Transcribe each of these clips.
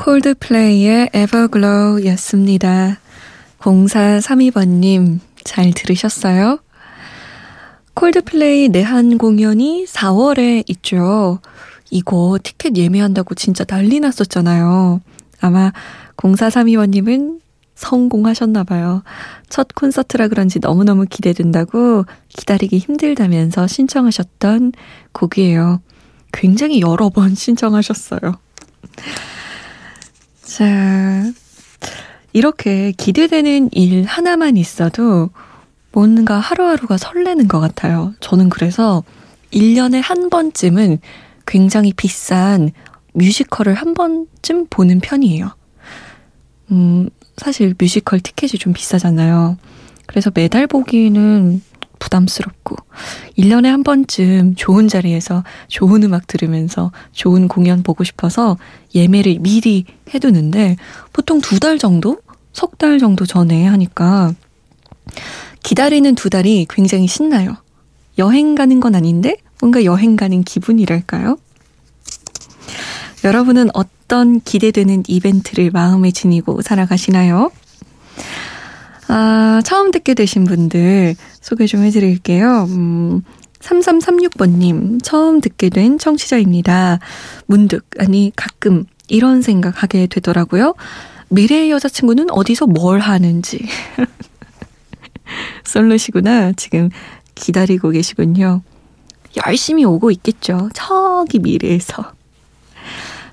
콜드플레이의 에버글로우였습니다. 0432번님 잘 들으셨어요? 콜드플레이 내한 공연이 4월에 있죠. 이거 티켓 예매한다고 진짜 난리 났었잖아요. 아마 0432번님은 성공하셨나봐요. 첫 콘서트라 그런지 너무너무 기대된다고 기다리기 힘들다면서 신청하셨던 곡이에요. 굉장히 여러 번 신청하셨어요. 자, 이렇게 기대되는 일 하나만 있어도 뭔가 하루하루가 설레는 것 같아요. 저는 그래서 1년에 한 번쯤은 굉장히 비싼 뮤지컬을 한 번쯤 보는 편이에요. 사실 뮤지컬 티켓이 좀 비싸잖아요. 그래서 매달 보기에는 부담스럽고 1년에 한 번쯤 좋은 자리에서 좋은 음악 들으면서 좋은 공연 보고 싶어서 예매를 미리 해두는데 보통 2달 정도? 석 달 정도 전에 하니까 기다리는 2달이 굉장히 신나요. 여행 가는 건 아닌데 뭔가 여행 가는 기분이랄까요? 여러분은 어떤 기대되는 이벤트를 마음에 지니고 살아가시나요? 처음 듣게 되신 분들 소개 좀 해드릴게요. 3336번님, 처음 듣게 된 청취자입니다. 문득, 아니 가끔 이런 생각하게 되더라고요. 미래의 여자친구는 어디서 뭘 하는지. 솔로시구나. 지금 기다리고 계시군요. 열심히 오고 있겠죠. 저기 미래에서.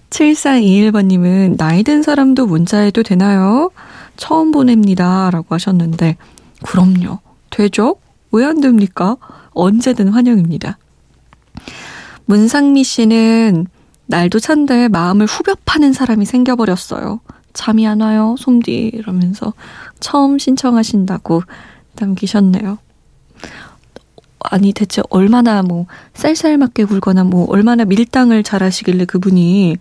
7421번님은 나이 든 사람도 문자해도 되나요? 처음 보냅니다 라고 하셨는데, 그럼요. 되죠? 왜 안 됩니까? 언제든 환영입니다. 문상미 씨는 날도 찬데 마음을 후벼 파는 사람이 생겨버렸어요. 잠이 안 와요, 솜디. 이러면서 처음 신청하신다고 남기셨네요. 아니 대체 얼마나 쌀쌀맞게 굴거나 얼마나 밀당을 잘하시길래 그분이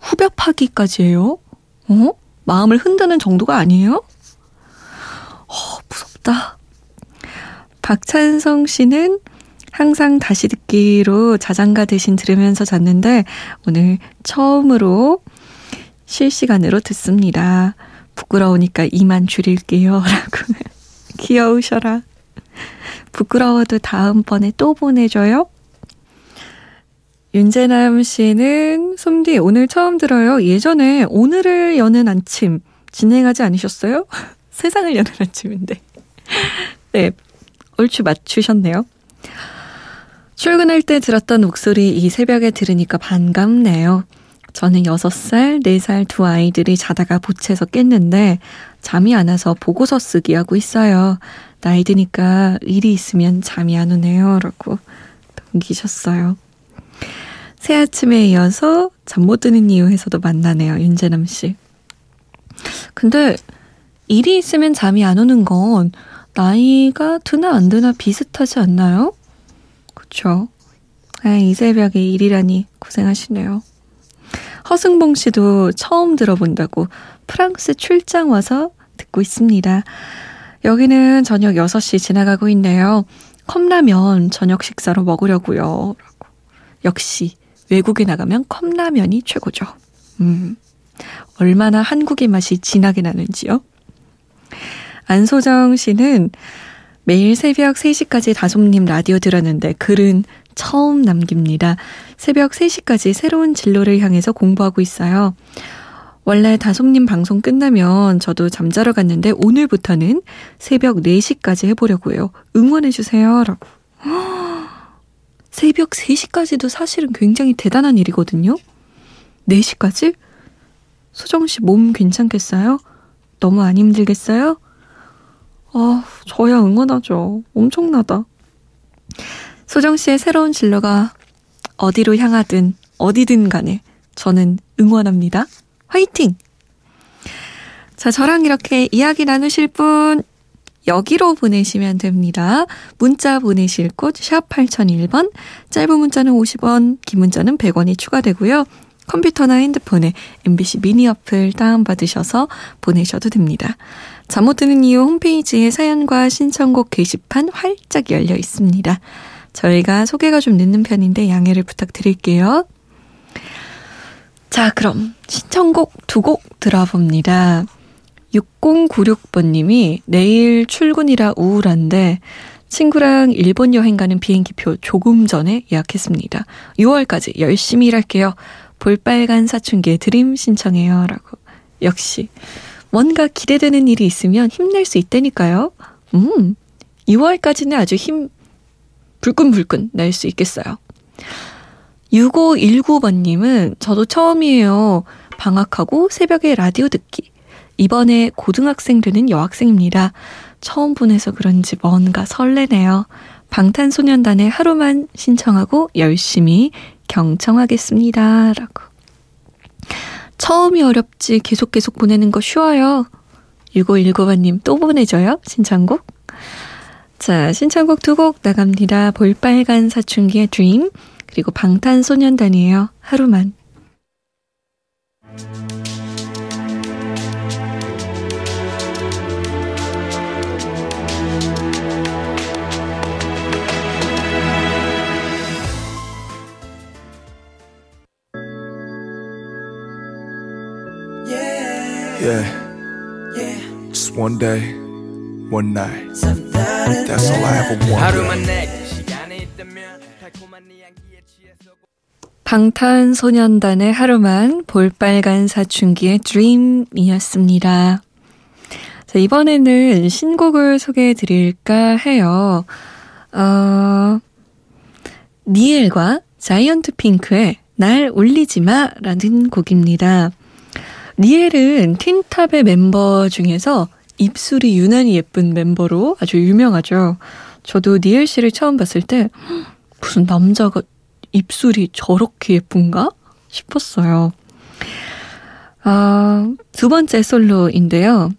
후벼 파기까지 해요? 어? 마음을 흔드는 정도가 아니에요? 무섭다. 박찬성 씨는 항상 다시 듣기로 자장가 대신 들으면서 잤는데 오늘 처음으로 실시간으로 듣습니다. 부끄러우니까 이만 줄일게요. 라고. 귀여우셔라. 부끄러워도 다음번에 또 보내줘요. 윤재남 씨는 솜디 오늘 처음 들어요. 예전에 오늘을 여는 아침 진행하지 않으셨어요? 세상을 여는 아침인데. 네, 얼추 맞추셨네요. 출근할 때 들었던 목소리 이 새벽에 들으니까 반갑네요. 저는 6살, 4살 두 아이들이 자다가 보채서 깼는데 잠이 안 와서 보고서 쓰기 하고 있어요. 나이 드니까 일이 있으면 잠이 안 오네요. 라고 넘기셨어요. 새 아침에 이어서 잠 못 드는 이유에서도 만나네요. 윤재남 씨. 근데 일이 있으면 잠이 안 오는 건 나이가 드나 안 드나 비슷하지 않나요? 그쵸? 이 새벽에 일이라니 고생하시네요. 허승봉 씨도 처음 들어본다고 프랑스 출장 와서 듣고 있습니다. 여기는 저녁 6시 지나가고 있네요. 컵라면 저녁 식사로 먹으려고요. 역시 외국에 나가면 컵라면이 최고죠. 얼마나 한국의 맛이 진하게 나는지요. 안소정 씨는 매일 새벽 3시까지 다솜님 라디오 들었는데 글은 처음 남깁니다. 새벽 3시까지 새로운 진로를 향해서 공부하고 있어요. 원래 다솜님 방송 끝나면 저도 잠자러 갔는데 오늘부터는 새벽 4시까지 해보려고 해요. 응원해주세요. 라고. 새벽 3시까지도 사실은 굉장히 대단한 일이거든요. 4시까지? 소정씨 몸 괜찮겠어요? 너무 안 힘들겠어요? 저야 응원하죠. 엄청나다. 소정씨의 새로운 진로가 어디로 향하든 어디든 간에 저는 응원합니다. 화이팅! 자, 저랑 이렇게 이야기 나누실 분 여기로 보내시면 됩니다. 문자 보내실 곳 샵 8001번, 짧은 문자는 50원, 긴 문자는 100원이 추가되고요. 컴퓨터나 핸드폰에 MBC 미니 어플 다운받으셔서 보내셔도 됩니다. 잠 못 드는 이유 홈페이지에 사연과 신청곡 게시판 활짝 열려 있습니다. 저희가 소개가 좀 늦는 편인데 양해를 부탁드릴게요. 자, 그럼 신청곡 두 곡 들어봅니다. 6096번님이 내일 출근이라 우울한데 친구랑 일본 여행 가는 비행기표 조금 전에 예약했습니다. 6월까지 열심히 일할게요. 볼빨간 사춘기의 드림 신청해요. 라고. 역시 뭔가 기대되는 일이 있으면 힘낼 수 있다니까요. 2월까지는 아주 힘 불끈불끈 날 수 있겠어요. 6519번님은 저도 처음이에요. 방학하고 새벽에 라디오 듣기. 이번에 고등학생 되는 여학생입니다. 처음 보내서 그런지 뭔가 설레네요. 방탄소년단의 하루만 신청하고 열심히 경청하겠습니다. 라고. 처음이 어렵지 계속 보내는 거 쉬워요. 6519번님 또 보내줘요. 신청곡. 자, 신청곡 두 곡 나갑니다. 볼빨간 사춘기의 드림, 그리고 방탄소년단이에요. 하루만. Yeah, just one day, one night, that's all I ever wanted. 방탄소년단의 하루만, 볼빨간 사춘기의 드림이었습니다. 자, 이번에는 신곡을 소개해드릴까 해요. 니엘과 자이언트 핑크의 날 울리지마라는 곡입니다. 니엘은 틴탑의 멤버 중에서 입술이 유난히 예쁜 멤버로 아주 유명하죠. 저도 니엘 씨를 처음 봤을 때 무슨 남자가 입술이 저렇게 예쁜가 싶었어요. 두 번째 솔로인데요.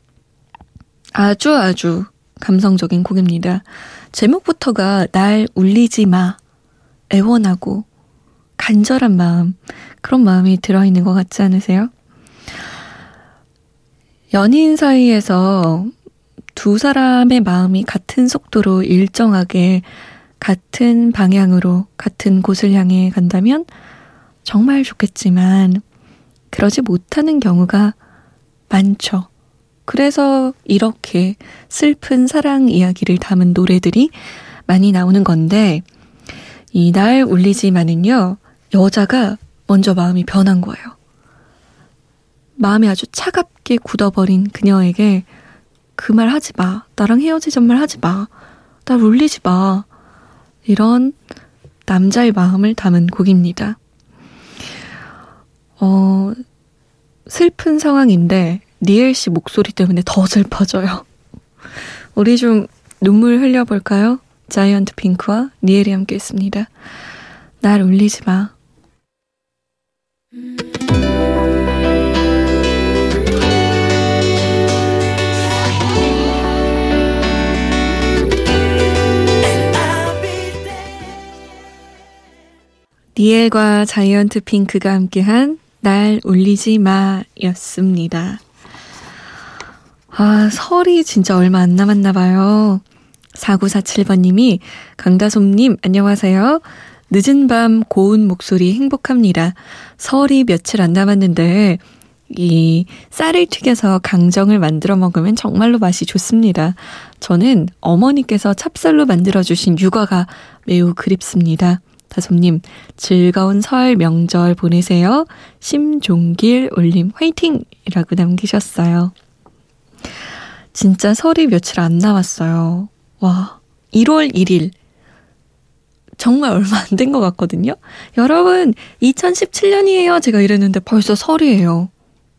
아주 감성적인 곡입니다. 제목부터가 날 울리지 마, 애원하고 간절한 마음, 그런 마음이 들어있는 것 같지 않으세요? 연인 사이에서 두 사람의 마음이 같은 속도로 일정하게 같은 방향으로 같은 곳을 향해 간다면 정말 좋겠지만 그러지 못하는 경우가 많죠. 그래서 이렇게 슬픈 사랑 이야기를 담은 노래들이 많이 나오는 건데, 이 날 울리지 마는요, 여자가 먼저 마음이 변한 거예요. 마음이 아주 차갑게 굳어버린 그녀에게 그 말 하지 마, 나랑 헤어지자는 말 하지 마, 날 울리지 마, 이런 남자의 마음을 담은 곡입니다. 슬픈 상황인데 니엘 씨 목소리 때문에 더 슬퍼져요. 우리 좀 눈물 흘려볼까요? 자이언트 핑크와 니엘이 함께 했습니다. 날 울리지 마. 니엘과 자이언트 핑크가 함께한 날 울리지 마였습니다. 아, 설이 진짜 얼마 안 남았나 봐요. 4947번님이 강다솜님 안녕하세요. 늦은 밤 고운 목소리 행복합니다. 설이 며칠 안 남았는데 이 쌀을 튀겨서 강정을 만들어 먹으면 정말로 맛이 좋습니다. 저는 어머니께서 찹쌀로 만들어주신 유과가 매우 그립습니다. 다솜님 즐거운 설 명절 보내세요. 심종길 올림 화이팅! 이라고 남기셨어요. 진짜 설이 며칠 안 남았어요. 와, 1월 1일 정말 얼마 안 된 것 같거든요. 여러분 2017년이에요 제가 이랬는데 벌써 설이에요.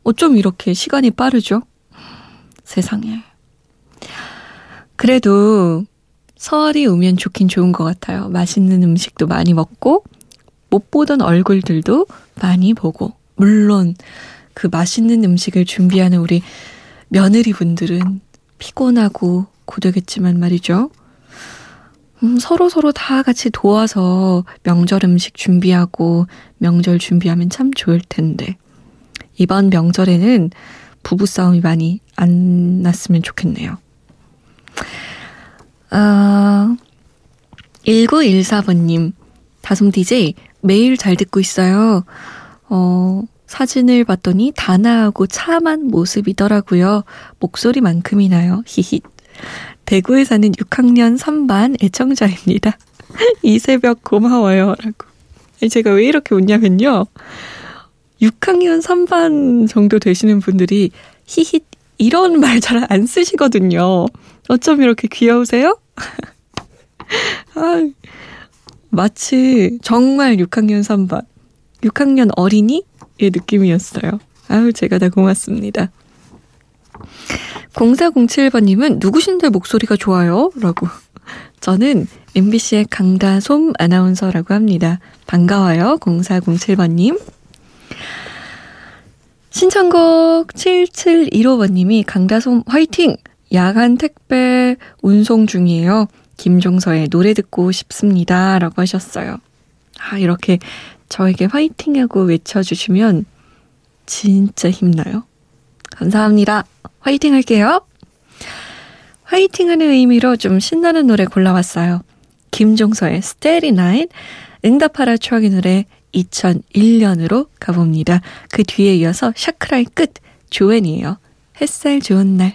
어쩜 이렇게 시간이 빠르죠? 세상에. 그래도 설이 오면 좋긴 좋은 것 같아요. 맛있는 음식도 많이 먹고 못 보던 얼굴들도 많이 보고 물론 그 맛있는 음식을 준비하는 우리 며느리분들은 피곤하고 고되겠지만 말이죠. 서로서로 다 같이 도와서 명절 음식 준비하고 명절 준비하면 참 좋을 텐데 이번 명절에는 부부싸움이 많이 안 났으면 좋겠네요. 1914번님, 다솜 DJ 매일 잘 듣고 있어요. 사진을 봤더니 단아하고 참한 모습이더라고요. 목소리만큼이나요. 히히. 대구에 사는 6학년 3반 애청자입니다. 이 새벽 고마워요. 라고. 제가 왜 이렇게 웃냐면요. 6학년 3반 정도 되시는 분들이 히히 이런 말 잘 안 쓰시거든요. 어쩜 이렇게 귀여우세요? 아, 마치 정말 6학년 3반, 6학년 어린이의 느낌이었어요. 아유, 제가 다 고맙습니다. 0407번님은 누구신데 목소리가 좋아요? 라고. 저는 MBC의 강다솜 아나운서라고 합니다. 반가워요, 0407번님. 신청곡 7715번님이 강다솜 화이팅! 야간 택배 운송 중이에요. 김종서의 노래 듣고 싶습니다. 라고 하셨어요. 아, 이렇게 저에게 화이팅하고 외쳐주시면 진짜 힘나요. 감사합니다. 화이팅 할게요. 화이팅하는 의미로 좀 신나는 노래 골라왔어요. 김종서의 스테리 나잇, 응답하라 추억의 노래 2001년으로 가봅니다. 그 뒤에 이어서 샤크라의 끝, 조앤이에요. 햇살 좋은 날.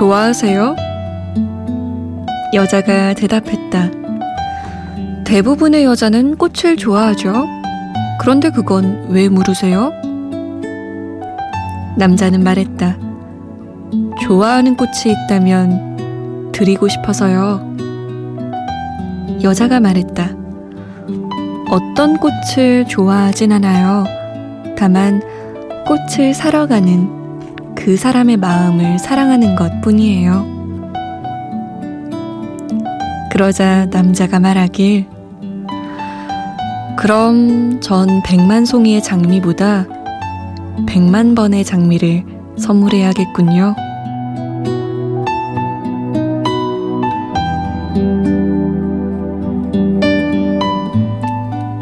좋아하세요? 여자가 대답했다. 대부분의 여자는 꽃을 좋아하죠. 그런데 그건 왜 물으세요? 남자는 말했다. 좋아하는 꽃이 있다면 드리고 싶어서요. 여자가 말했다. 어떤 꽃을 좋아하진 않아요. 다만 꽃을 사러 가는 그 사람의 마음을 사랑하는 것뿐이에요. 그러자 남자가 말하길, 그럼 전 100만 송이의 장미보다 100만 번의 장미를 선물해야겠군요.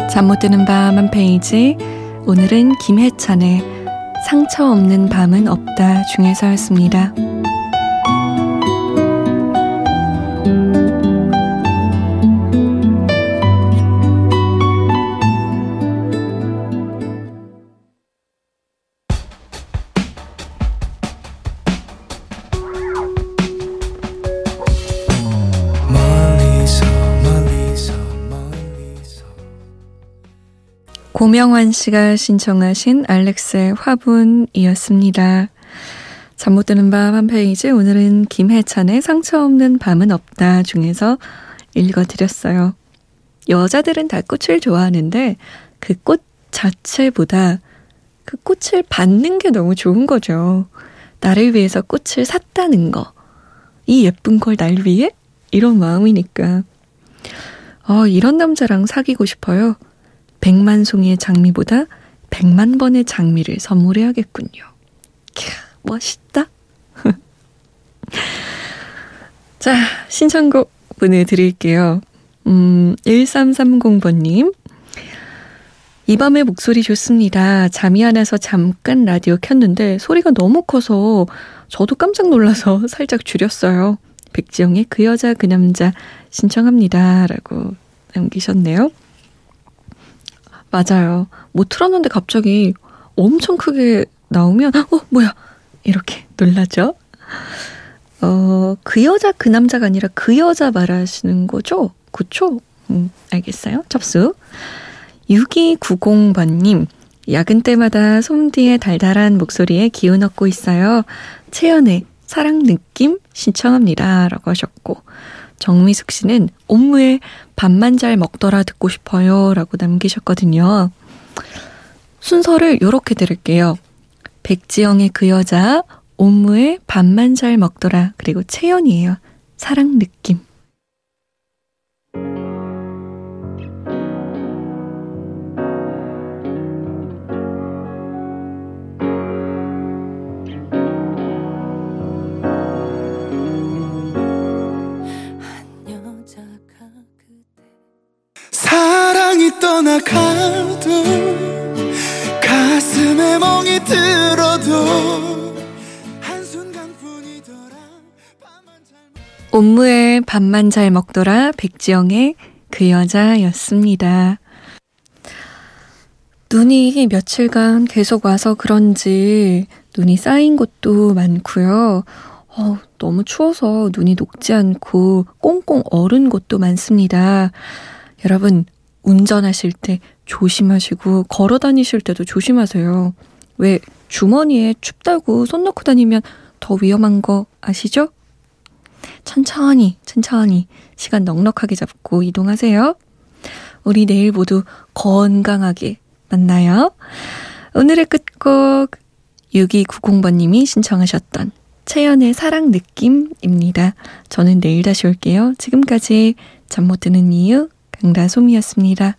잠 못 드는 밤 한 페이지, 오늘은 김혜찬의 상처 없는 밤은 없다 중에서였습니다. 고명환 씨가 신청하신 알렉스의 화분이었습니다. 잠 못 드는 밤 한 페이지, 오늘은 김혜찬의 상처 없는 밤은 없다 중에서 읽어드렸어요. 여자들은 다 꽃을 좋아하는데 그 꽃 자체보다 그 꽃을 받는 게 너무 좋은 거죠. 나를 위해서 꽃을 샀다는 거. 이 예쁜 걸 날 위해? 이런 마음이니까. 이런 남자랑 사귀고 싶어요. 100만 송이의 장미보다 100만 번의 장미를 선물해야겠군요. 캬, 멋있다. 자, 신청곡 보내드릴게요. 1330번님. 이 밤의 목소리 좋습니다. 잠이 안 와서 잠깐 라디오 켰는데 소리가 너무 커서 저도 깜짝 놀라서 살짝 줄였어요. 백지영의 그 여자 그 남자 신청합니다. 라고 남기셨네요. 맞아요. 못 틀었는데 갑자기 엄청 크게 나오면 뭐야 이렇게 놀라죠. 그 여자 그 남자가 아니라 그 여자 말하시는 거죠? 그쵸? 알겠어요. 접수. 6290번님. 야근 때마다 솜디의 달달한 목소리에 기운 얻고 있어요. 채연의 사랑 느낌 신청합니다. 라고 하셨고, 정미숙 씨는 옴무의 밥만 잘 먹더라 듣고 싶어요. 라고 남기셨거든요. 순서를 요렇게 드릴게요. 백지영의 그 여자, 옴무의 밥만 잘 먹더라, 그리고 채연이에요. 사랑 느낌. 사랑이 떠나가도 가슴에 멍이 들어도 한순간뿐이더라. 옴무의 밥만 잘 먹더라, 백지영의 그 여자였습니다. 눈이 며칠간 계속 와서 그런지 눈이 쌓인 곳도 많고요. 너무 추워서 눈이 녹지 않고 꽁꽁 얼은 곳도 많습니다. 여러분, 운전하실 때 조심하시고 걸어 다니실 때도 조심하세요. 왜 주머니에 춥다고 손 넣고 다니면 더 위험한 거 아시죠? 천천히 시간 넉넉하게 잡고 이동하세요. 우리 내일 모두 건강하게 만나요. 오늘의 끝곡 6290번님이 신청하셨던 채연의 사랑 느낌입니다. 저는 내일 다시 올게요. 지금까지 잠 못 드는 이유 강다솜이었습니다.